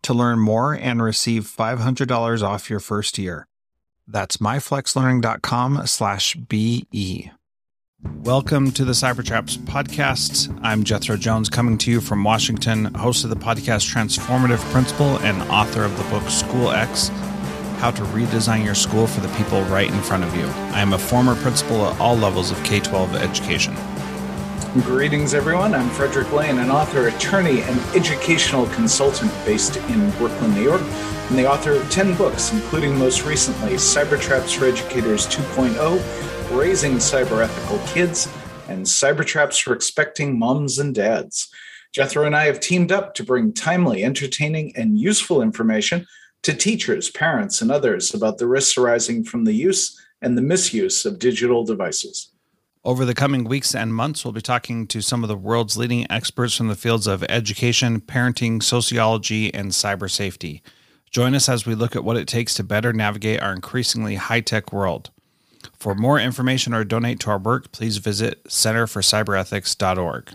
to learn more and receive $500 off your first year. That's myflexlearning.com/BE. Welcome to the Cybertraps podcast. I'm Jethro Jones, coming to you from Washington, host of the podcast Transformative Principle and author of the book School X, How to Redesign Your School for the People Right in Front of You. I am a former principal at all levels of K-12 education. Greetings, everyone. I'm Frederick Lane, an author, attorney, and educational consultant based in Brooklyn, New York, and the author of 10 books, including most recently Cybertraps for Educators 2.0, Raising Cyberethical Kids, and Cybertraps for Expecting Moms and Dads. Jethro and I have teamed up to bring timely, entertaining, and useful information to teachers, parents, and others about the risks arising from the use and the misuse of digital devices. Over the coming weeks and months, we'll be talking to some of the world's leading experts from the fields of education, parenting, sociology, and cyber safety. Join us as we look at what it takes to better navigate our increasingly high-tech world. For more information or donate to our work, please visit centerforcyberethics.org.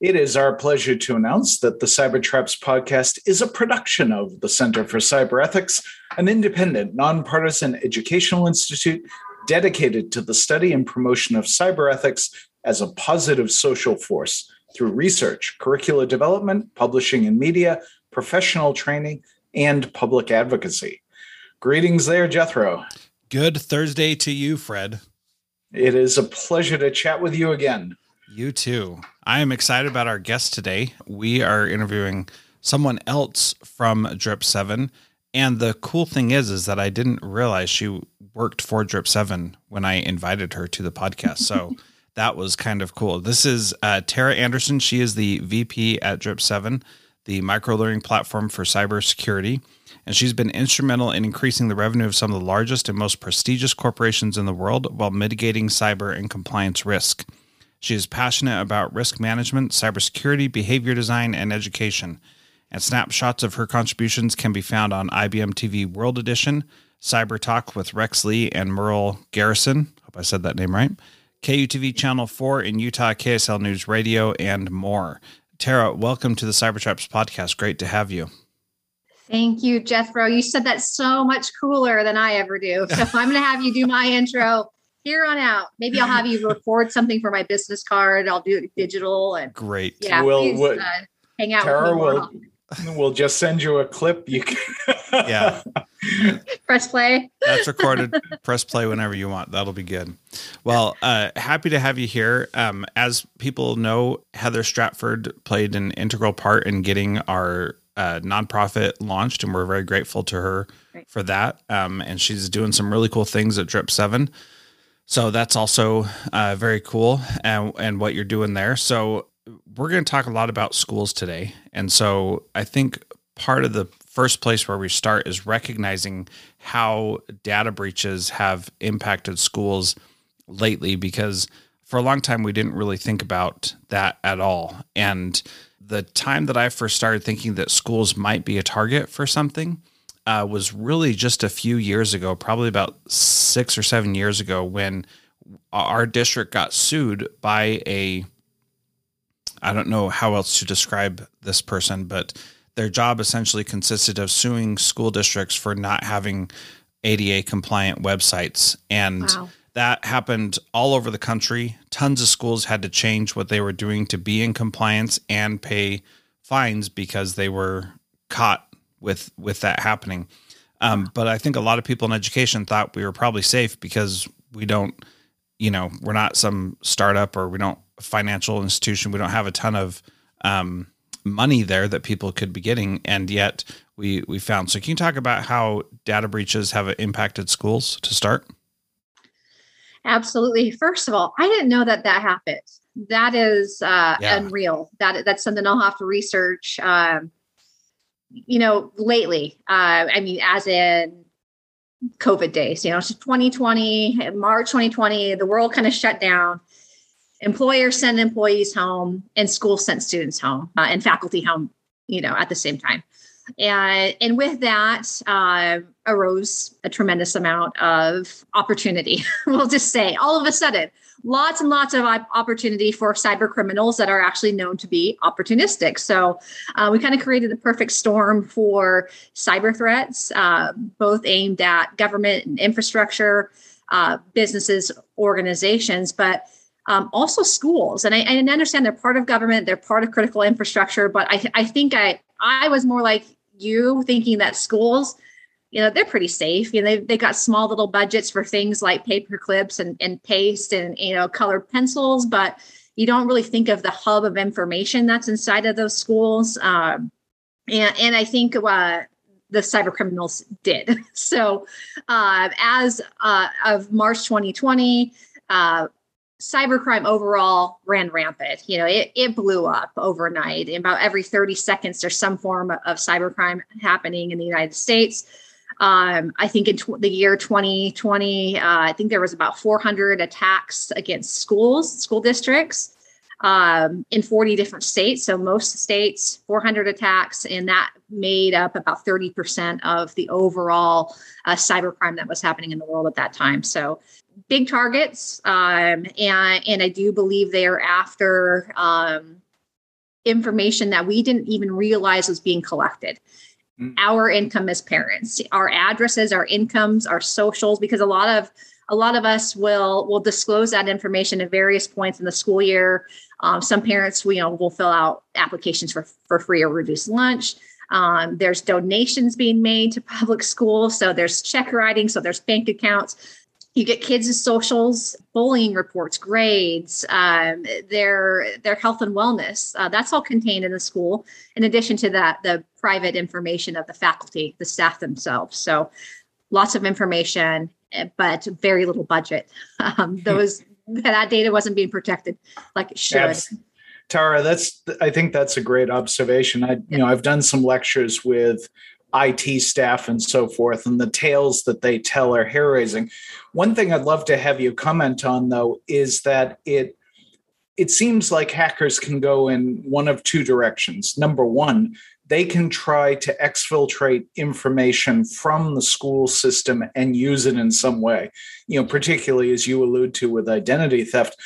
It is our pleasure to announce that the Cybertraps podcast is a production of the Center for CyberEthics, an independent, nonpartisan educational institute dedicated to the study and promotion of cyberethics as a positive social force through research, curricular development, publishing and media, professional training, and public advocacy. Greetings there, Jethro. Good Thursday to you, Fred. It is a pleasure to chat with you again. You too. I am excited about our guest today. We are interviewing someone else from Drip7. And the cool thing is that I didn't realize she worked for Drip7 when I invited her to the podcast. So that was kind of cool. This is Tara Anderson. She is the VP at Drip7, the microlearning platform for cybersecurity. And she's been instrumental in increasing the revenue of some of the largest and most prestigious corporations in the world while mitigating cyber and compliance risk. She is passionate about risk management, cybersecurity, behavior design, and education. And snapshots of her contributions can be found on IBM TV World Edition, Cyber Talk with Rex Lee and Merle Garrison, hope I said that name right, KUTV Channel 4 in Utah, KSL News Radio, and more. Tara, welcome to the Cybertraps podcast. Great to have you. Thank you, Jethro. You said that so much cooler than I ever do. So if I'm going to have you do my intro here on out, maybe I'll have you record something for my business card. I'll do it digital. And great. Yeah, well, please, hang out Tara with me. We'll just send you a clip. You can yeah. Press play. That's recorded. Press play whenever you want. That'll be good. Well, happy to have you here. As people know, Heather Stratford played an integral part in getting our nonprofit launched, and we're very grateful to her for that. And she's doing some really cool things at Drip7. So that's also very cool and what you're doing there. So we're going to talk a lot about schools today. And so I think part of the first place where we start is recognizing how data breaches have impacted schools lately, because for a long time, we didn't really think about that at all. And the time that I first started thinking that schools might be a target for something was really just a few years ago, probably about 6 or 7 years ago, when our district got sued by a, I don't know how else to describe this person, but their job essentially consisted of suing school districts for not having ADA compliant websites. And wow. That happened all over the country. Tons of schools had to change what they were doing to be in compliance and pay fines because they were caught with that happening. But I think a lot of people in education thought we were probably safe because we don't, you know, we're not some startup or we don't financial institution. We don't have a ton of, money there that people could be getting. And yet we found, so can you talk about how data breaches have impacted schools to start? Absolutely. First of all, I didn't know that happened. That is unreal. That's something I'll have to research, lately. I mean, as in COVID days, so 2020, March 2020, the world kind of shut down. Employers sent employees home and schools sent students home and faculty home, at the same time. And with that arose a tremendous amount of opportunity. We'll just say all of a sudden, lots and lots of opportunity for cyber criminals that are actually known to be opportunistic. So we kind of created the perfect storm for cyber threats, both aimed at government and infrastructure, businesses, organizations, but also schools. And I understand they're part of government, they're part of critical infrastructure, but I think I was more like you, thinking that schools, they're pretty safe. They've got small little budgets for things like paper clips and paste and, colored pencils, but you don't really think of the hub of information that's inside of those schools. And I think the cyber criminals did. So as of March 2020, cybercrime overall ran rampant. It blew up overnight. In about every 30 seconds, there's some form of cybercrime happening in the United States. I think in the year 2020, I think there was about 400 attacks against schools, school districts in 40 different states. So most states, 400 attacks, and that made up about 30% of the overall cybercrime that was happening in the world at that time. So big targets. And I do believe they are after information that we didn't even realize was being collected. Mm. Our income as parents, our addresses, our incomes, our socials, because a lot of us will disclose that information at various points in the school year. Some parents, will fill out applications for free or reduced lunch. There's donations being made to public schools. So there's check writing. So there's bank accounts. You get kids' socials, bullying reports, grades, their health and wellness. That's all contained in the school. In addition to that, the private information of the faculty, the staff themselves. So lots of information, but very little budget. That data wasn't being protected like it should. Tara, I think that's a great observation. I've done some lectures with IT staff and so forth, and the tales that they tell are hair-raising. One thing I'd love to have you comment on, though, is that it seems like hackers can go in one of two directions. Number one, they can try to exfiltrate information from the school system and use it in some way, particularly as you allude to with identity theft.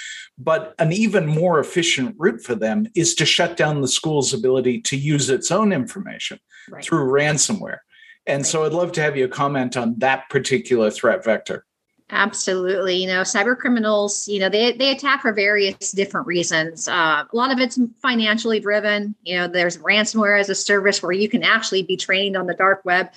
But an even more efficient route for them is to shut down the school's ability to use its own information. Right. Through ransomware. And right. So I'd love to have you comment on that particular threat vector. Absolutely. Cyber criminals, they attack for various different reasons. A lot of it's financially driven. There's ransomware as a service where you can actually be trained on the dark web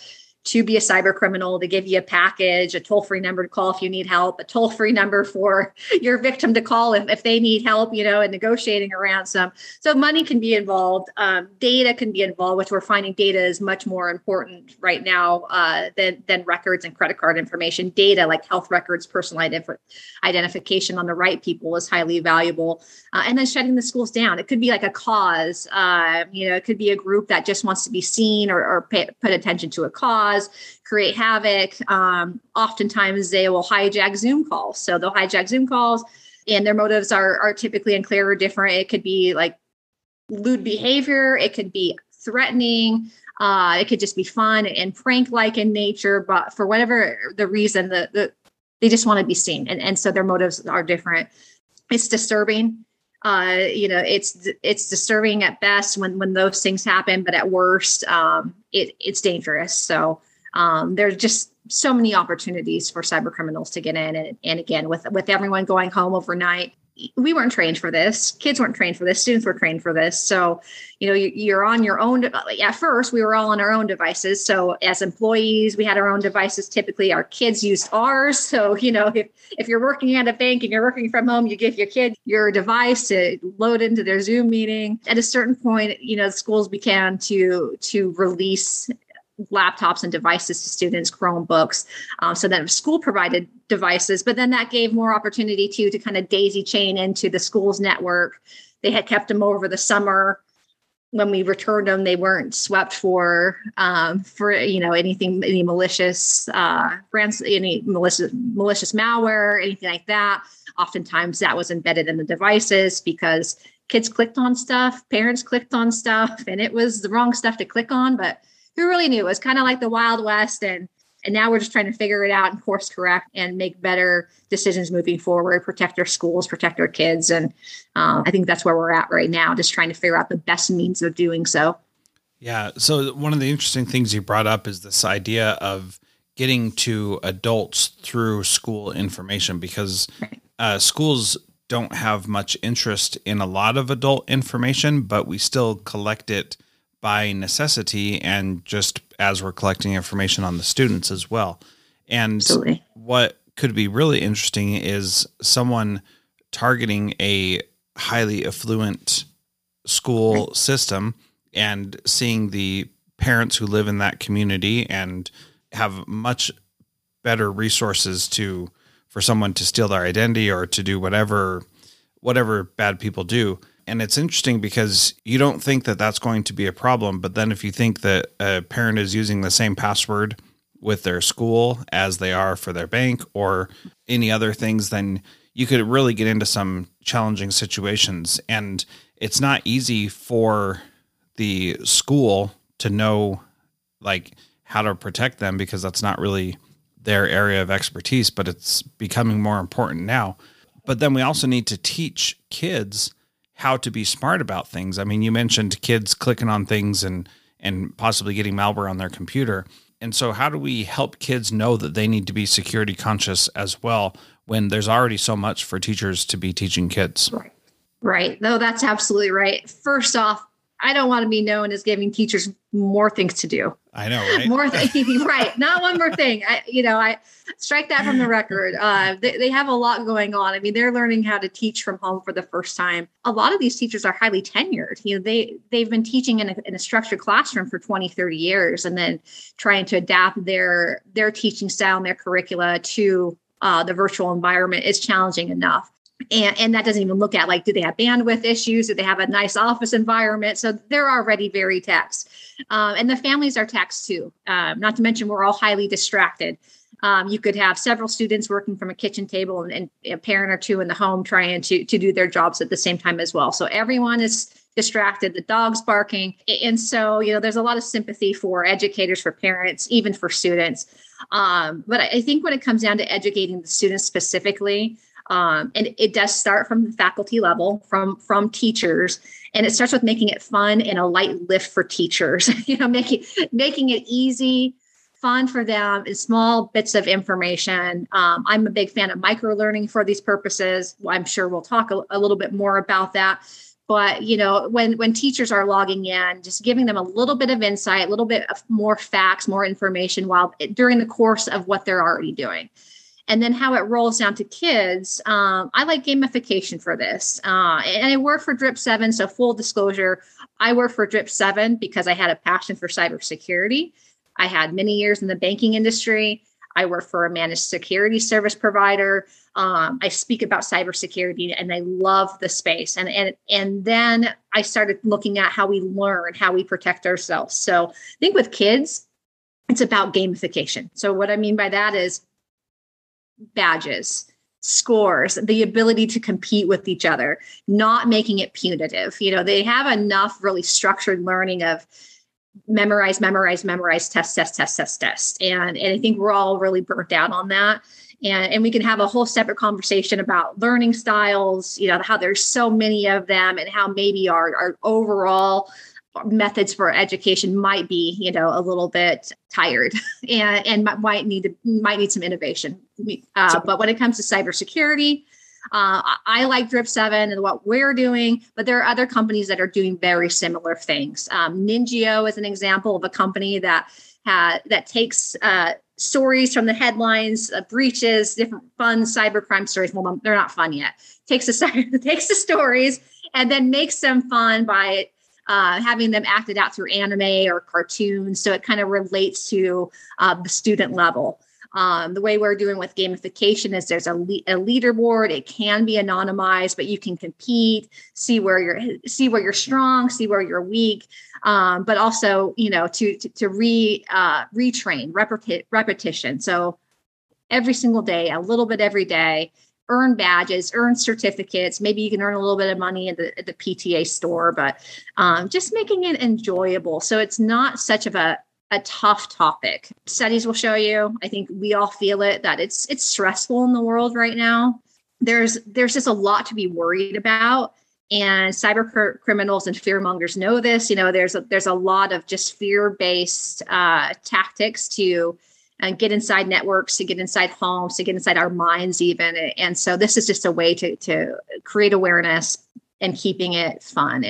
to be a cyber criminal. They give you a package, a toll-free number to call if you need help, a toll-free number for your victim to call if they need help, in negotiating a ransom. So money can be involved, data can be involved, which we're finding data is much more important right now than records and credit card information. Data like health records, personal identification on the right people is highly valuable. And then shutting the schools down. It could be like a cause, it could be a group that just wants to be seen or put attention to a cause. Create havoc. Oftentimes they will hijack Zoom calls. So they'll hijack Zoom calls and their motives are typically unclear or different. It could be like lewd behavior. It could be threatening. It could just be fun and prank-like in nature, but for whatever the reason, they just want to be seen. And so their motives are different. It's disturbing. It's disturbing at best when those things happen, but at worst, it's dangerous. So there's just so many opportunities for cyber criminals to get in. And again, with everyone going home overnight, we weren't trained for this. Kids weren't trained for this. Students were trained for this. So, you're on your own. At first, we were all on our own devices. So as employees, we had our own devices. Typically, our kids used ours. So, if you're working at a bank and you're working from home, you give your kid your device to load into their Zoom meeting. At a certain point, schools began to release laptops and devices to students, Chromebooks. So then school provided devices, but then that gave more opportunity to kind of daisy chain into the school's network. They had kept them over the summer. When we returned them, they weren't swept for anything, any malicious brands, any malicious malware, anything like that. Oftentimes that was embedded in the devices because kids clicked on stuff, parents clicked on stuff, and it was the wrong stuff to click on, but who really knew? It was kind of like the Wild West. And now we're just trying to figure it out and course correct and make better decisions moving forward, protect our schools, protect our kids. And I think that's where we're at right now, just trying to figure out the best means of doing so. Yeah. So one of the interesting things you brought up is this idea of getting to adults through school information, because schools don't have much interest in a lot of adult information, but we still collect it by necessity, and just as we're collecting information on the students as well. And absolutely, what could be really interesting is someone targeting a highly affluent school system and seeing the parents who live in that community and have much better resources for someone to steal their identity or to do whatever bad people do. And it's interesting because you don't think that that's going to be a problem. But then if you think that a parent is using the same password with their school as they are for their bank or any other things, then you could really get into some challenging situations. And it's not easy for the school to know how to protect them, because that's not really their area of expertise, but it's becoming more important now. But then we also need to teach kids how to be smart about things. I mean, you mentioned kids clicking on things and possibly getting malware on their computer. And so how do we help kids know that they need to be security conscious as well, when there's already so much for teachers to be teaching kids? Right. No, that's absolutely right. First off, I don't want to be known as giving teachers more things to do. I know, right? More things, right? Not one more thing. I strike that from the record. They have a lot going on. I mean, they're learning how to teach from home for the first time. A lot of these teachers are highly tenured. They've been teaching in a structured classroom for 20, 30 years, and then trying to adapt their teaching style and their curricula to the virtual environment is challenging enough. And that doesn't even look at do they have bandwidth issues? Do they have a nice office environment? So they're already very taxed. And the families are taxed too. Not to mention, we're all highly distracted. You could have several students working from a kitchen table and a parent or two in the home trying to do their jobs at the same time as well. So everyone is distracted. The dog's barking. And so, there's a lot of sympathy for educators, for parents, even for students. But I think when it comes down to educating the students specifically, and it does start from the faculty level, from teachers, and it starts with making it fun and a light lift for teachers, making it easy, fun for them, and small bits of information. I'm a big fan of microlearning for these purposes. Well, I'm sure we'll talk a little bit more about that. But, when teachers are logging in, just giving them a little bit of insight, a little bit of more facts, more information during the course of what they're already doing. And then how it rolls down to kids. I like gamification for this. And I work for Drip7. So full disclosure, I work for Drip7 because I had a passion for cybersecurity. I had many years in the banking industry. I work for a managed security service provider. I speak about cybersecurity and I love the space. And then I started looking at how we learn, how we protect ourselves. So I think with kids, it's about gamification. So what I mean by that is badges, scores, the ability to compete with each other, not making it punitive. They have enough really structured learning of memorize, test. And I think we're all really burnt out on that. And we can have a whole separate conversation about learning styles, you know, how there's so many of them and how maybe our overall methods for education might be, you know, a little bit tired and might need some innovation. But when it comes to cybersecurity, I like Drip7 and what we're doing, but there are other companies that are doing very similar things. Ninjio is an example of a company that takes stories from the headlines, breaches, different fun cybercrime stories. Well, they're not fun yet. Takes the stories and then makes them fun by having them acted out through anime or cartoons. So it kind of relates to the student level. The way we're doing with gamification is there's a leaderboard. It can be anonymized, but you can compete, see where you're strong, see where you're weak, but also, you know, to retrain, repetition. So every single day, a little bit every day, earn badges, earn certificates. Maybe you can earn a little bit of money at the PTA store, but just making it enjoyable. So it's not such of a tough topic. Studies will show you, I think we all feel it, that it's stressful in the world right now. There's just a lot to be worried about. And cyber criminals and fear mongers know this. You know, there's a lot of just fear-based tactics to get inside networks, to get inside homes, to get inside our minds even. And so this is just a way to create awareness and keeping it fun.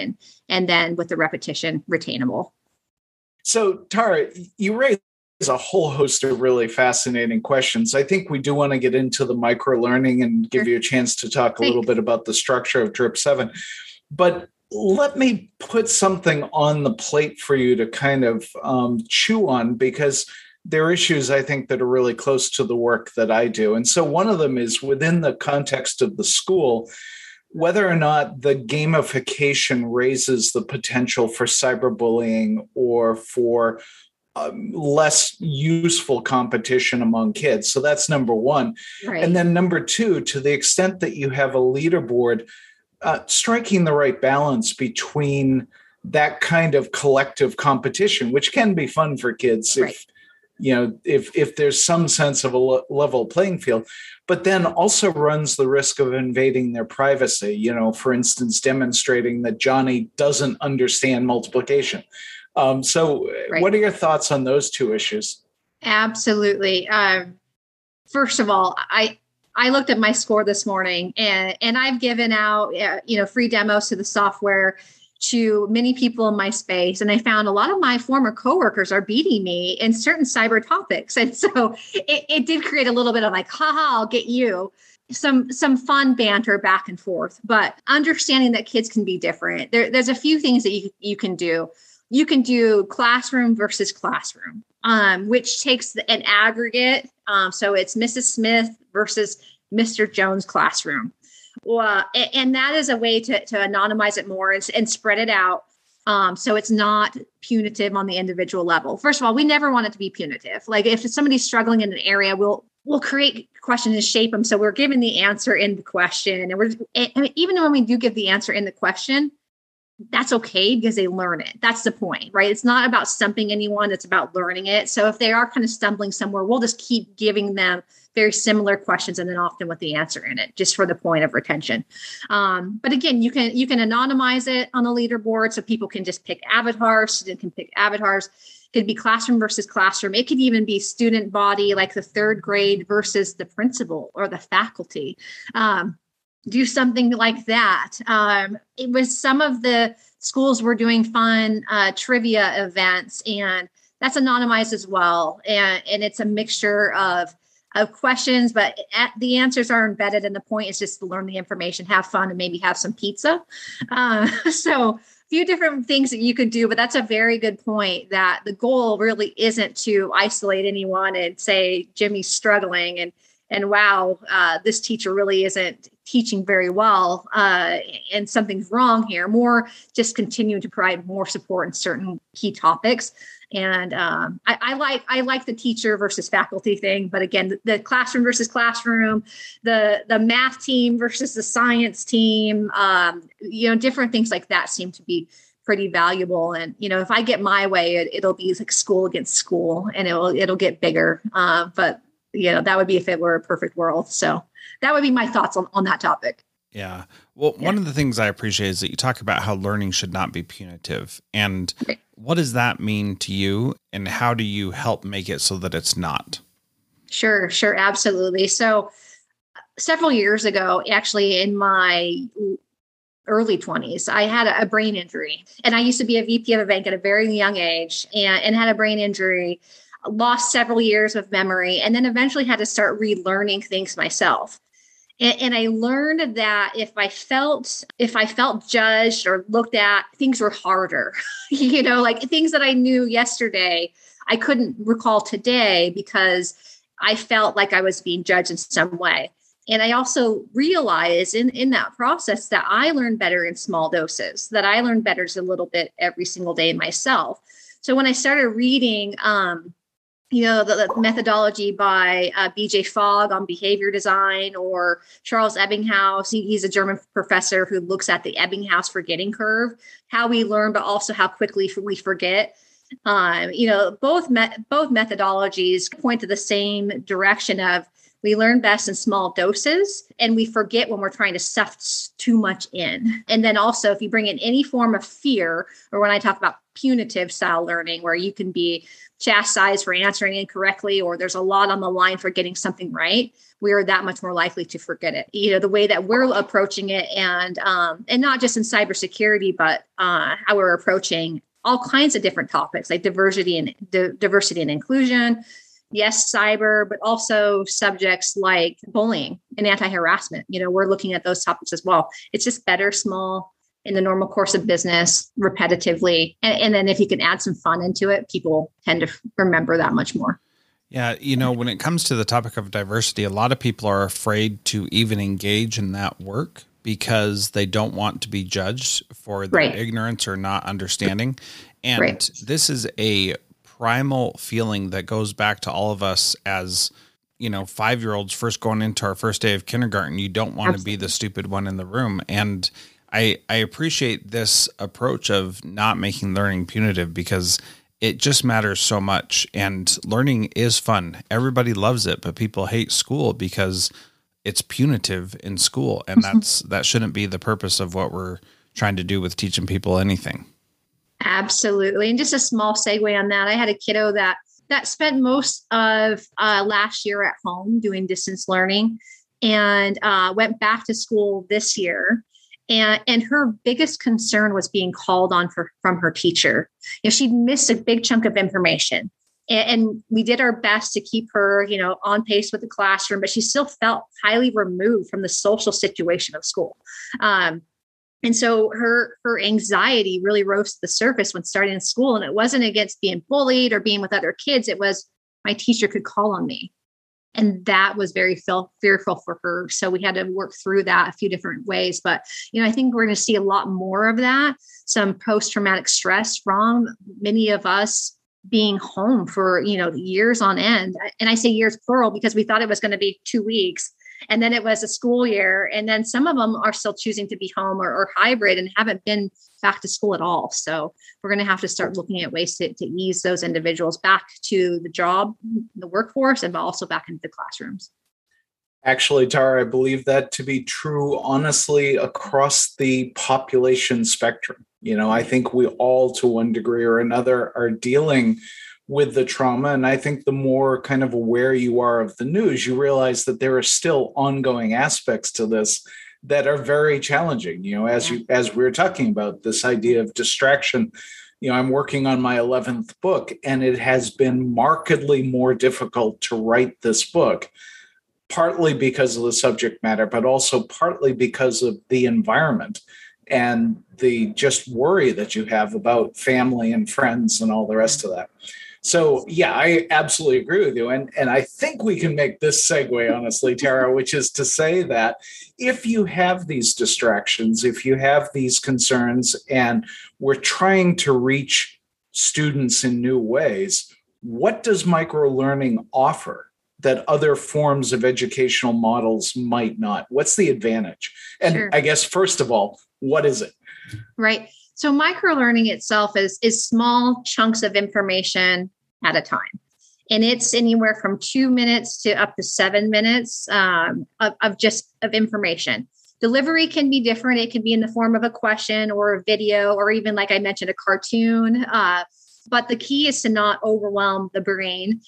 And then with the repetition, retainable. So, Tara, you raise a whole host of really fascinating questions. I think we do want to get into the microlearning and give you a chance to talk a little bit about the structure of Drip7. But let me put something on the plate for you to kind of chew on, because there are issues, I think, that are really close to the work that I do. And so one of them is within the context of the school, whether or not the gamification raises the potential for cyberbullying or for less useful competition among kids. So that's number one. Right. And then number two, to the extent that you have a leaderboard, striking the right balance between that kind of collective competition, which can be fun for kids right. If there's some sense of a level playing field, but then also runs the risk of invading their privacy, you know, for instance, demonstrating that Johnny doesn't understand multiplication. What are your thoughts on those two issues? Absolutely. First of all, I looked at my score this morning and I've given out, free demos to the software to many people in my space. And I found a lot of my former coworkers are beating me in certain cyber topics. And so it did create a little bit of like, haha, I'll get you, some fun banter back and forth. But understanding that kids can be different. There's a few things that you can do. You can do classroom versus classroom, which takes an aggregate. So it's Mrs. Smith versus Mr. Jones' classroom. Well, and that is a way to anonymize it more and spread it out. So it's not punitive on the individual level. First of all, we never want it to be punitive. Like if somebody's struggling in an area, we'll create questions and shape them. So we're giving the answer in the question. And even when we do give the answer in the question, that's okay because they learn it. That's the point, right? It's not about stumping anyone. It's about learning it. So if they are kind of stumbling somewhere, we'll just keep giving them very similar questions and then often with the answer in it, just for the point of retention. But again, you can anonymize it on the leaderboard so people can just pick avatars. Students can pick avatars. It could be classroom versus classroom. It could even be student body, like the third grade versus the principal or the faculty. Do something like that. It was some of the schools were doing fun trivia events, and that's anonymized as well. And it's a mixture of questions, but the answers are embedded. And the point is just to learn the information, have fun, and maybe have some pizza. So a few different things that you could do, but that's a very good point that the goal really isn't to isolate anyone and say, Jimmy's struggling and wow, this teacher really isn't teaching very well, and something's wrong here. More just continuing to provide more support in certain key topics. And I like the teacher versus faculty thing, but again, the classroom versus classroom, the math team versus the science team, different things like that seem to be pretty valuable. And, you know, if I get my way, it'll be like school against school and it'll get bigger. But, you know, that would be if it were a perfect world. So that would be my thoughts on that topic. Yeah. Well, one of the things I appreciate is that you talk about how learning should not be punitive. And what does that mean to you? And how do you help make it so that it's not? Sure. Absolutely. So several years ago, actually in my early 20s, I had a brain injury, and I used to be a VP of a bank at a very young age and had a brain injury, lost several years of memory, and then eventually had to start relearning things myself. And I learned that if I felt judged or looked at, things were harder, you know, like things that I knew yesterday, I couldn't recall today because I felt like I was being judged in some way. And I also realized in that process that I learned better in small doses, that I learned better just a little bit every single day myself. So when I started reading, you know, the methodology by B.J. Fogg on behavior design, or Charles Ebbinghaus. He's a German professor who looks at the Ebbinghaus forgetting curve, how we learn, but also how quickly we forget. You know, both methodologies point to the same direction of we learn best in small doses, and we forget when we're trying to stuff too much in. And then also, if you bring in any form of fear, or when I talk about punitive style learning, where you can be chastised for answering incorrectly, or there's a lot on the line for getting something right, we are that much more likely to forget it. You know, the way that we're approaching it, and not just in cybersecurity, but how we're approaching all kinds of different topics like diversity and inclusion. Yes, cyber, but also subjects like bullying and anti-harassment. You know, we're looking at those topics as well. It's just better, small, in the normal course of business, repetitively. And then if you can add some fun into it, people tend to remember that much more. Yeah. You know, when it comes to the topic of diversity, a lot of people are afraid to even engage in that work because they don't want to be judged for their ignorance or not understanding. And this is a primal feeling that goes back to all of us as, you know, 5-year-olds first going into our first day of kindergarten. You don't want to be the stupid one in the room. And I appreciate this approach of not making learning punitive because it just matters so much. And learning is fun. Everybody loves it, but people hate school because it's punitive in school. And that shouldn't be the purpose of what we're trying to do with teaching people anything. Absolutely. And just a small segue on that. I had a kiddo that spent most of last year at home doing distance learning and went back to school this year. And her biggest concern was being called on from her teacher. You know, she'd missed a big chunk of information. And we did our best to keep her, you know, on pace with the classroom, but she still felt highly removed from the social situation of school. And so her anxiety really rose to the surface when starting in school. And it wasn't against being bullied or being with other kids. It was, my teacher could call on me. And that was very fearful for her. So we had to work through that a few different ways. But, you know, I think we're going to see a lot more of that. Some post-traumatic stress from many of us being home for, you know, years on end. And I say years plural because we thought it was going to be 2 weeks. And then it was a school year. And then some of them are still choosing to be home or hybrid and haven't been back to school at all. So we're going to have to start looking at ways to ease those individuals back to the job, the workforce, and also back into the classrooms. Actually, Tara, I believe that to be true, honestly, across the population spectrum. You know, I think we all, to one degree or another, are dealing with the trauma. And I think the more kind of aware you are of the news, you realize that there are still ongoing aspects to this that are very challenging. You know, as we were talking about this idea of distraction, you know, I'm working on my 11th book, and it has been markedly more difficult to write this book, partly because of the subject matter, but also partly because of the environment and the just worry that you have about family and friends and all the rest of that. So, yeah, I absolutely agree with you. And I think we can make this segue, honestly, Tara, which is to say that if you have these distractions, if you have these concerns, and we're trying to reach students in new ways, what does microlearning offer that other forms of educational models might not? What's the advantage? And I guess, first of all, what is it? Right. So microlearning itself is small chunks of information at a time. And it's anywhere from 2 minutes to up to 7 minutes of information. Delivery can be different. It can be in the form of a question or a video, or even, like I mentioned, a cartoon. But the key is to not overwhelm the brain.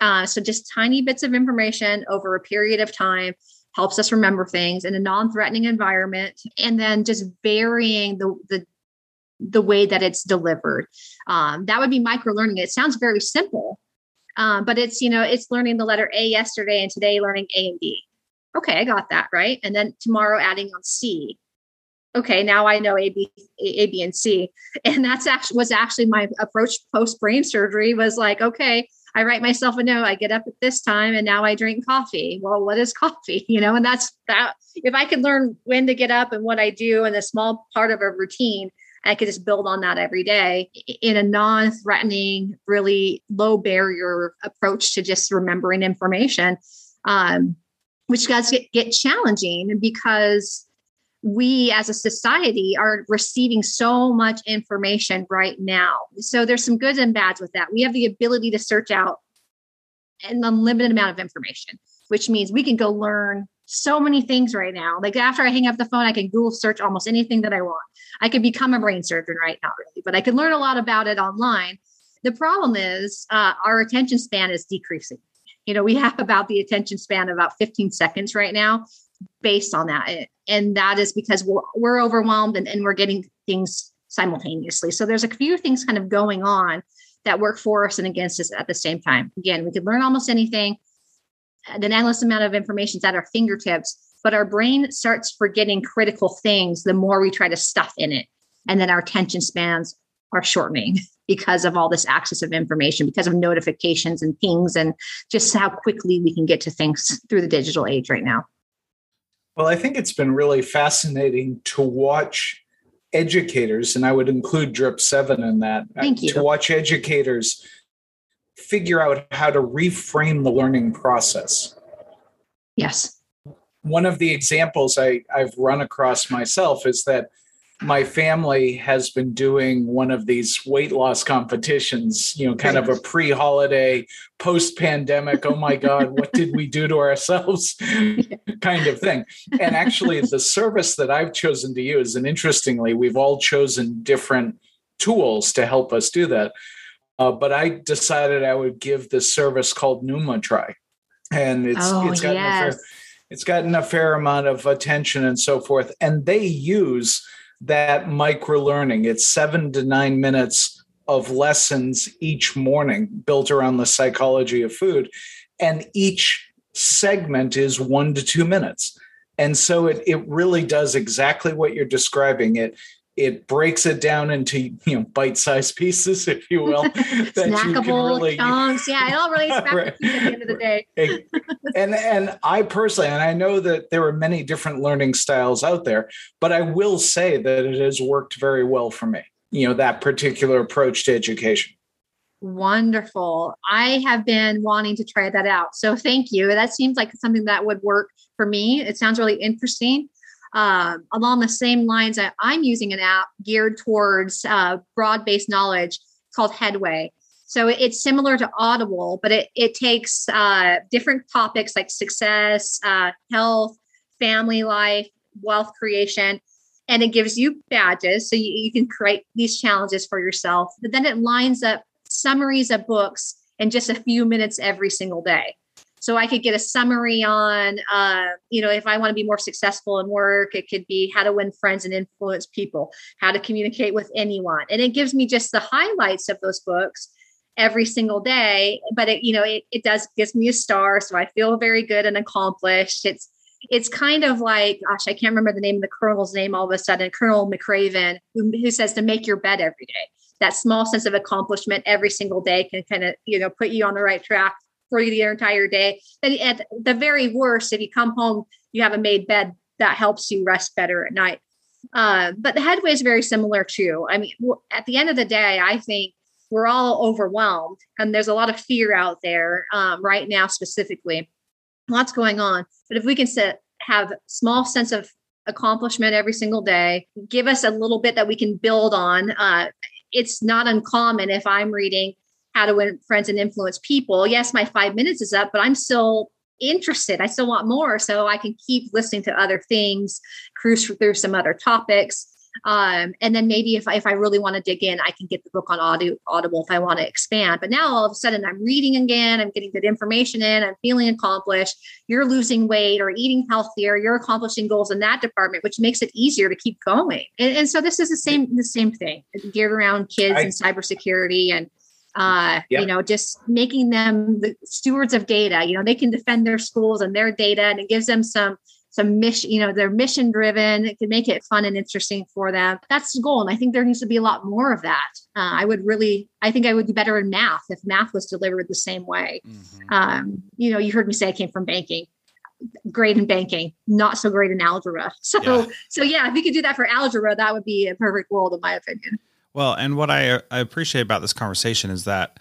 So just tiny bits of information over a period of time helps us remember things in a non-threatening environment. And then just varying the way that it's delivered. That would be microlearning. It sounds very simple. But it's, it's learning the letter A yesterday and today learning A and B. Okay, I got that, right? And then tomorrow adding on C. Okay, now I know A, B, and C. And that's was actually my approach post-brain surgery was like, okay, I write myself a note, I get up at this time and now I drink coffee. Well, what is coffee? And that's that. If I could learn when to get up and what I do in a small part of a routine, I could just build on that every day in a non-threatening, really low barrier approach to just remembering information, which does get challenging because we as a society are receiving so much information right now. So there's some goods and bads with that. We have the ability to search out an unlimited amount of information, which means we can go learn so many things right now. Like after I hang up the phone, I can Google search almost anything that I want. I could become a brain surgeon right now, really, but I could learn a lot about it online. The problem is our attention span is decreasing. We have about the attention span of about 15 seconds right now based on that. And that is because we're overwhelmed and we're getting things simultaneously. So there's a few things kind of going on that work for us and against us at the same time. Again, we could learn almost anything. An endless amount of information is at our fingertips, but our brain starts forgetting critical things the more we try to stuff in it. And then our attention spans are shortening because of all this access of information, because of notifications and pings and just how quickly we can get to things through the digital age right now. Well, I think it's been really fascinating to watch educators, and I would include Drip7 in that. Thank you. To watch educators figure out how to reframe the learning process. Yes. One of the examples I've run across myself is that my family has been doing one of these weight loss competitions, kind of a pre-holiday, post-pandemic, oh my God, what did we do to ourselves kind of thing. And actually the service that I've chosen to use, and interestingly, we've all chosen different tools to help us do that. But I decided I would give this service called Noom a try, and it's gotten a fair amount of attention and so forth. And they use that microlearning. It's 7 to 9 minutes of lessons each morning built around the psychology of food, and each segment is 1 to 2 minutes. And so it really does exactly what you're describing. It breaks it down into bite-sized pieces, if you will. Snackable chunks. Yeah, it'll really smack you at the end of the day. and I personally, and I know that there are many different learning styles out there, but I will say that it has worked very well for me, that particular approach to education. Wonderful. I have been wanting to try that out. So thank you. That seems like something that would work for me. It sounds really interesting. Along the same lines, I'm using an app geared towards broad-based knowledge called Headway. So it's similar to Audible, but it takes different topics like success, health, family life, wealth creation, and it gives you badges. So you can create these challenges for yourself. But then it lines up summaries of books in just a few minutes every single day. So I could get a summary on, if I want to be more successful in work, it could be how to win friends and influence people, how to communicate with anyone. And it gives me just the highlights of those books every single day. But it gives me a star. So I feel very good and accomplished. It's kind of like, gosh, I can't remember the name of the colonel's name all of a sudden, Colonel McRaven, who says to make your bed every day. That small sense of accomplishment every single day can kind of, put you on the right track for the entire day. And at the very worst, if you come home, you have a made bed that helps you rest better at night. But the Headway is very similar too. I mean, at the end of the day, I think we're all overwhelmed and there's a lot of fear out there right now, specifically. Lots going on. But if we can have small sense of accomplishment every single day. Give us a little bit that we can build on. It's not uncommon if I'm reading How to Win Friends and Influence People. Yes, my 5 minutes is up, but I'm still interested. I still want more. So I can keep listening to other things, cruise through some other topics. And then maybe if I really want to dig in, I can get the book on Audible if I want to expand. But now all of a sudden I'm reading again, I'm getting good information in, I'm feeling accomplished, you're losing weight or eating healthier, you're accomplishing goals in that department, which makes it easier to keep going. And so this is the same thing geared around kids and cybersecurity and, you know, just making them the stewards of data. You know, they can defend their schools and their data, and it gives them some mission, you know, they're mission driven. It can make it fun and interesting for them. That's the goal. And I think there needs to be a lot more of that. I would do better in math if math was delivered the same way. Mm-hmm. You know, you heard me say I came from banking. Great in banking, not so great in algebra. So if we could do that for algebra, that would be a perfect world in my opinion. Well, and what I appreciate about this conversation is that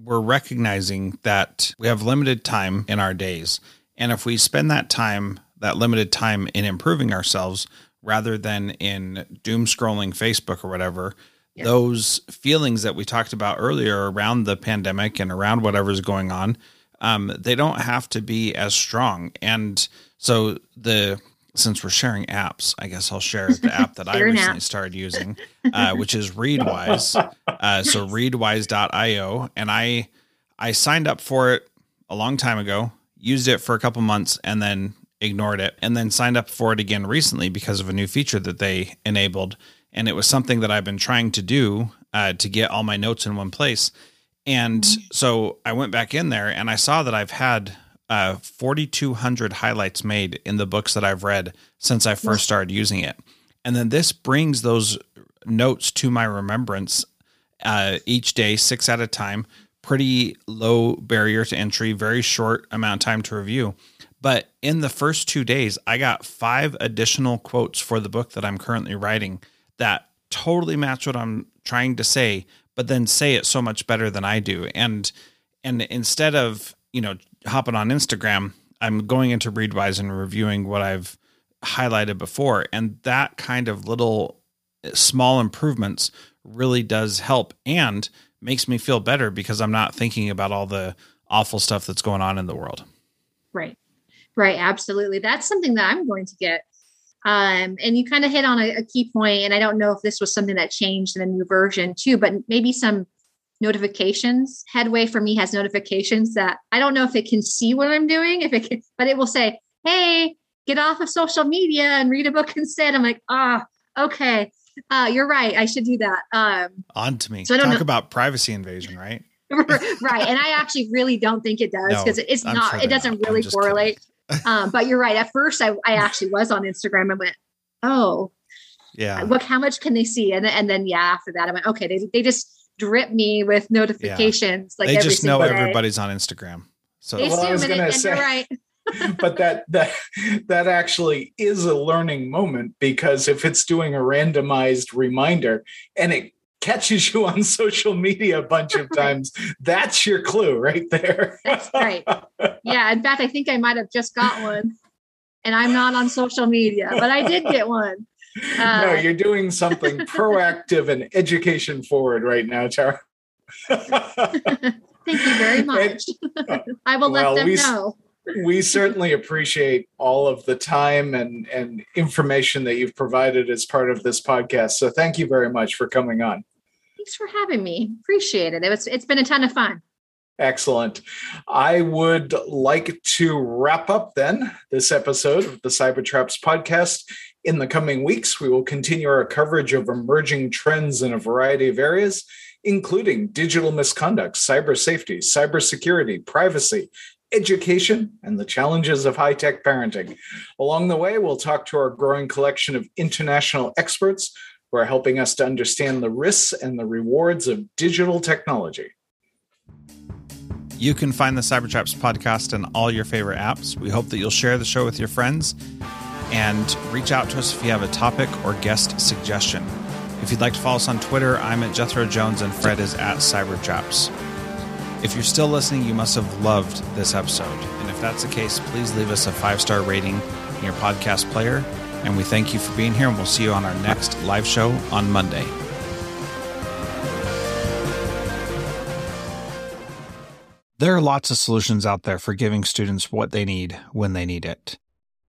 we're recognizing that we have limited time in our days. And if we spend that limited time in improving ourselves rather than in doom scrolling Facebook or whatever, those feelings that we talked about earlier around the pandemic and around whatever's going on, they don't have to be as strong. And so since we're sharing apps, I guess I'll share the app that I recently started using, which is Readwise. So readwise.io. And I signed up for it a long time ago, used it for a couple months and then ignored it, and then signed up for it again recently because of a new feature that they enabled. And it was something that I've been trying to do to get all my notes in one place. And so I went back in there and I saw that I've had 4,200 highlights made in the books that I've read since I first started using it. And then this brings those notes to my remembrance each day, 6 at a time, pretty low barrier to entry, very short amount of time to review. But in the first 2 days, I got 5 additional quotes for the book that I'm currently writing that totally match what I'm trying to say, but then say it so much better than I do. And instead of, you know, hopping on Instagram, I'm going into Readwise and reviewing what I've highlighted before. And that kind of little small improvements really does help and makes me feel better because I'm not thinking about all the awful stuff that's going on in the world. Right. Absolutely. That's something that I'm going to get. And you kind of hit on a key point, and I don't know if this was something that changed in the new version too, but maybe some notifications. Headway for me has notifications that I don't know if it can see what I'm doing, but it will say, hey, get off of social media and read a book instead. I'm like, okay. You're right. I should do that. On to me. So talk about privacy invasion, right? Right. And I actually really don't think it does because it doesn't really correlate. But you're right. At first I actually was on Instagram and went, oh yeah, look, how much can they see? And then after that I went, okay, they just drip me with notifications. Like they every just know day. Everybody's on Instagram. So they assume it and you're right. But that actually is a learning moment, because if it's doing a randomized reminder and it catches you on social media a bunch of times, that's your clue right there. That's right. Yeah. In fact, I think I might've just got one, and I'm not on social media, but I did get one. No, you're doing something proactive and education forward right now, Tara. Thank you very much. I will let them know. We certainly appreciate all of the time and information that you've provided as part of this podcast. So thank you very much for coming on. Thanks for having me. Appreciate it. It's been a ton of fun. Excellent. I would like to wrap up then this episode of the Cybertraps podcast. In the coming weeks, we will continue our coverage of emerging trends in a variety of areas, including digital misconduct, cyber safety, cybersecurity, privacy, education, and the challenges of high-tech parenting. Along the way, we'll talk to our growing collection of international experts who are helping us to understand the risks and the rewards of digital technology. You can find the Cybertraps podcast in all your favorite apps. We hope that you'll share the show with your friends and reach out to us if you have a topic or guest suggestion. If you'd like to follow us on Twitter, I'm at Jethro Jones and Fred is at Cybertraps. If you're still listening, you must have loved this episode. And if that's the case, please leave us a 5-star rating in your podcast player. And we thank you for being here, and we'll see you on our next live show on Monday. There are lots of solutions out there for giving students what they need when they need it.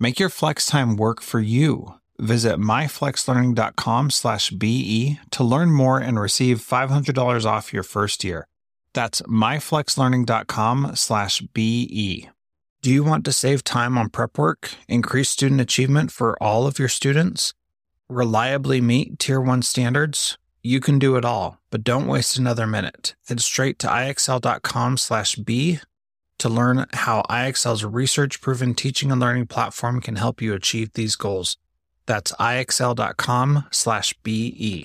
Make your flex time work for you. Visit myflexlearning.com/BE to learn more and receive $500 off your first year. That's myflexlearning.com/BE. Do you want to save time on prep work, increase student achievement for all of your students, reliably meet Tier 1 standards? You can do it all, but don't waste another minute. Head straight to IXL.com/B to learn how IXL's research-proven teaching and learning platform can help you achieve these goals. That's IXL.com/BE.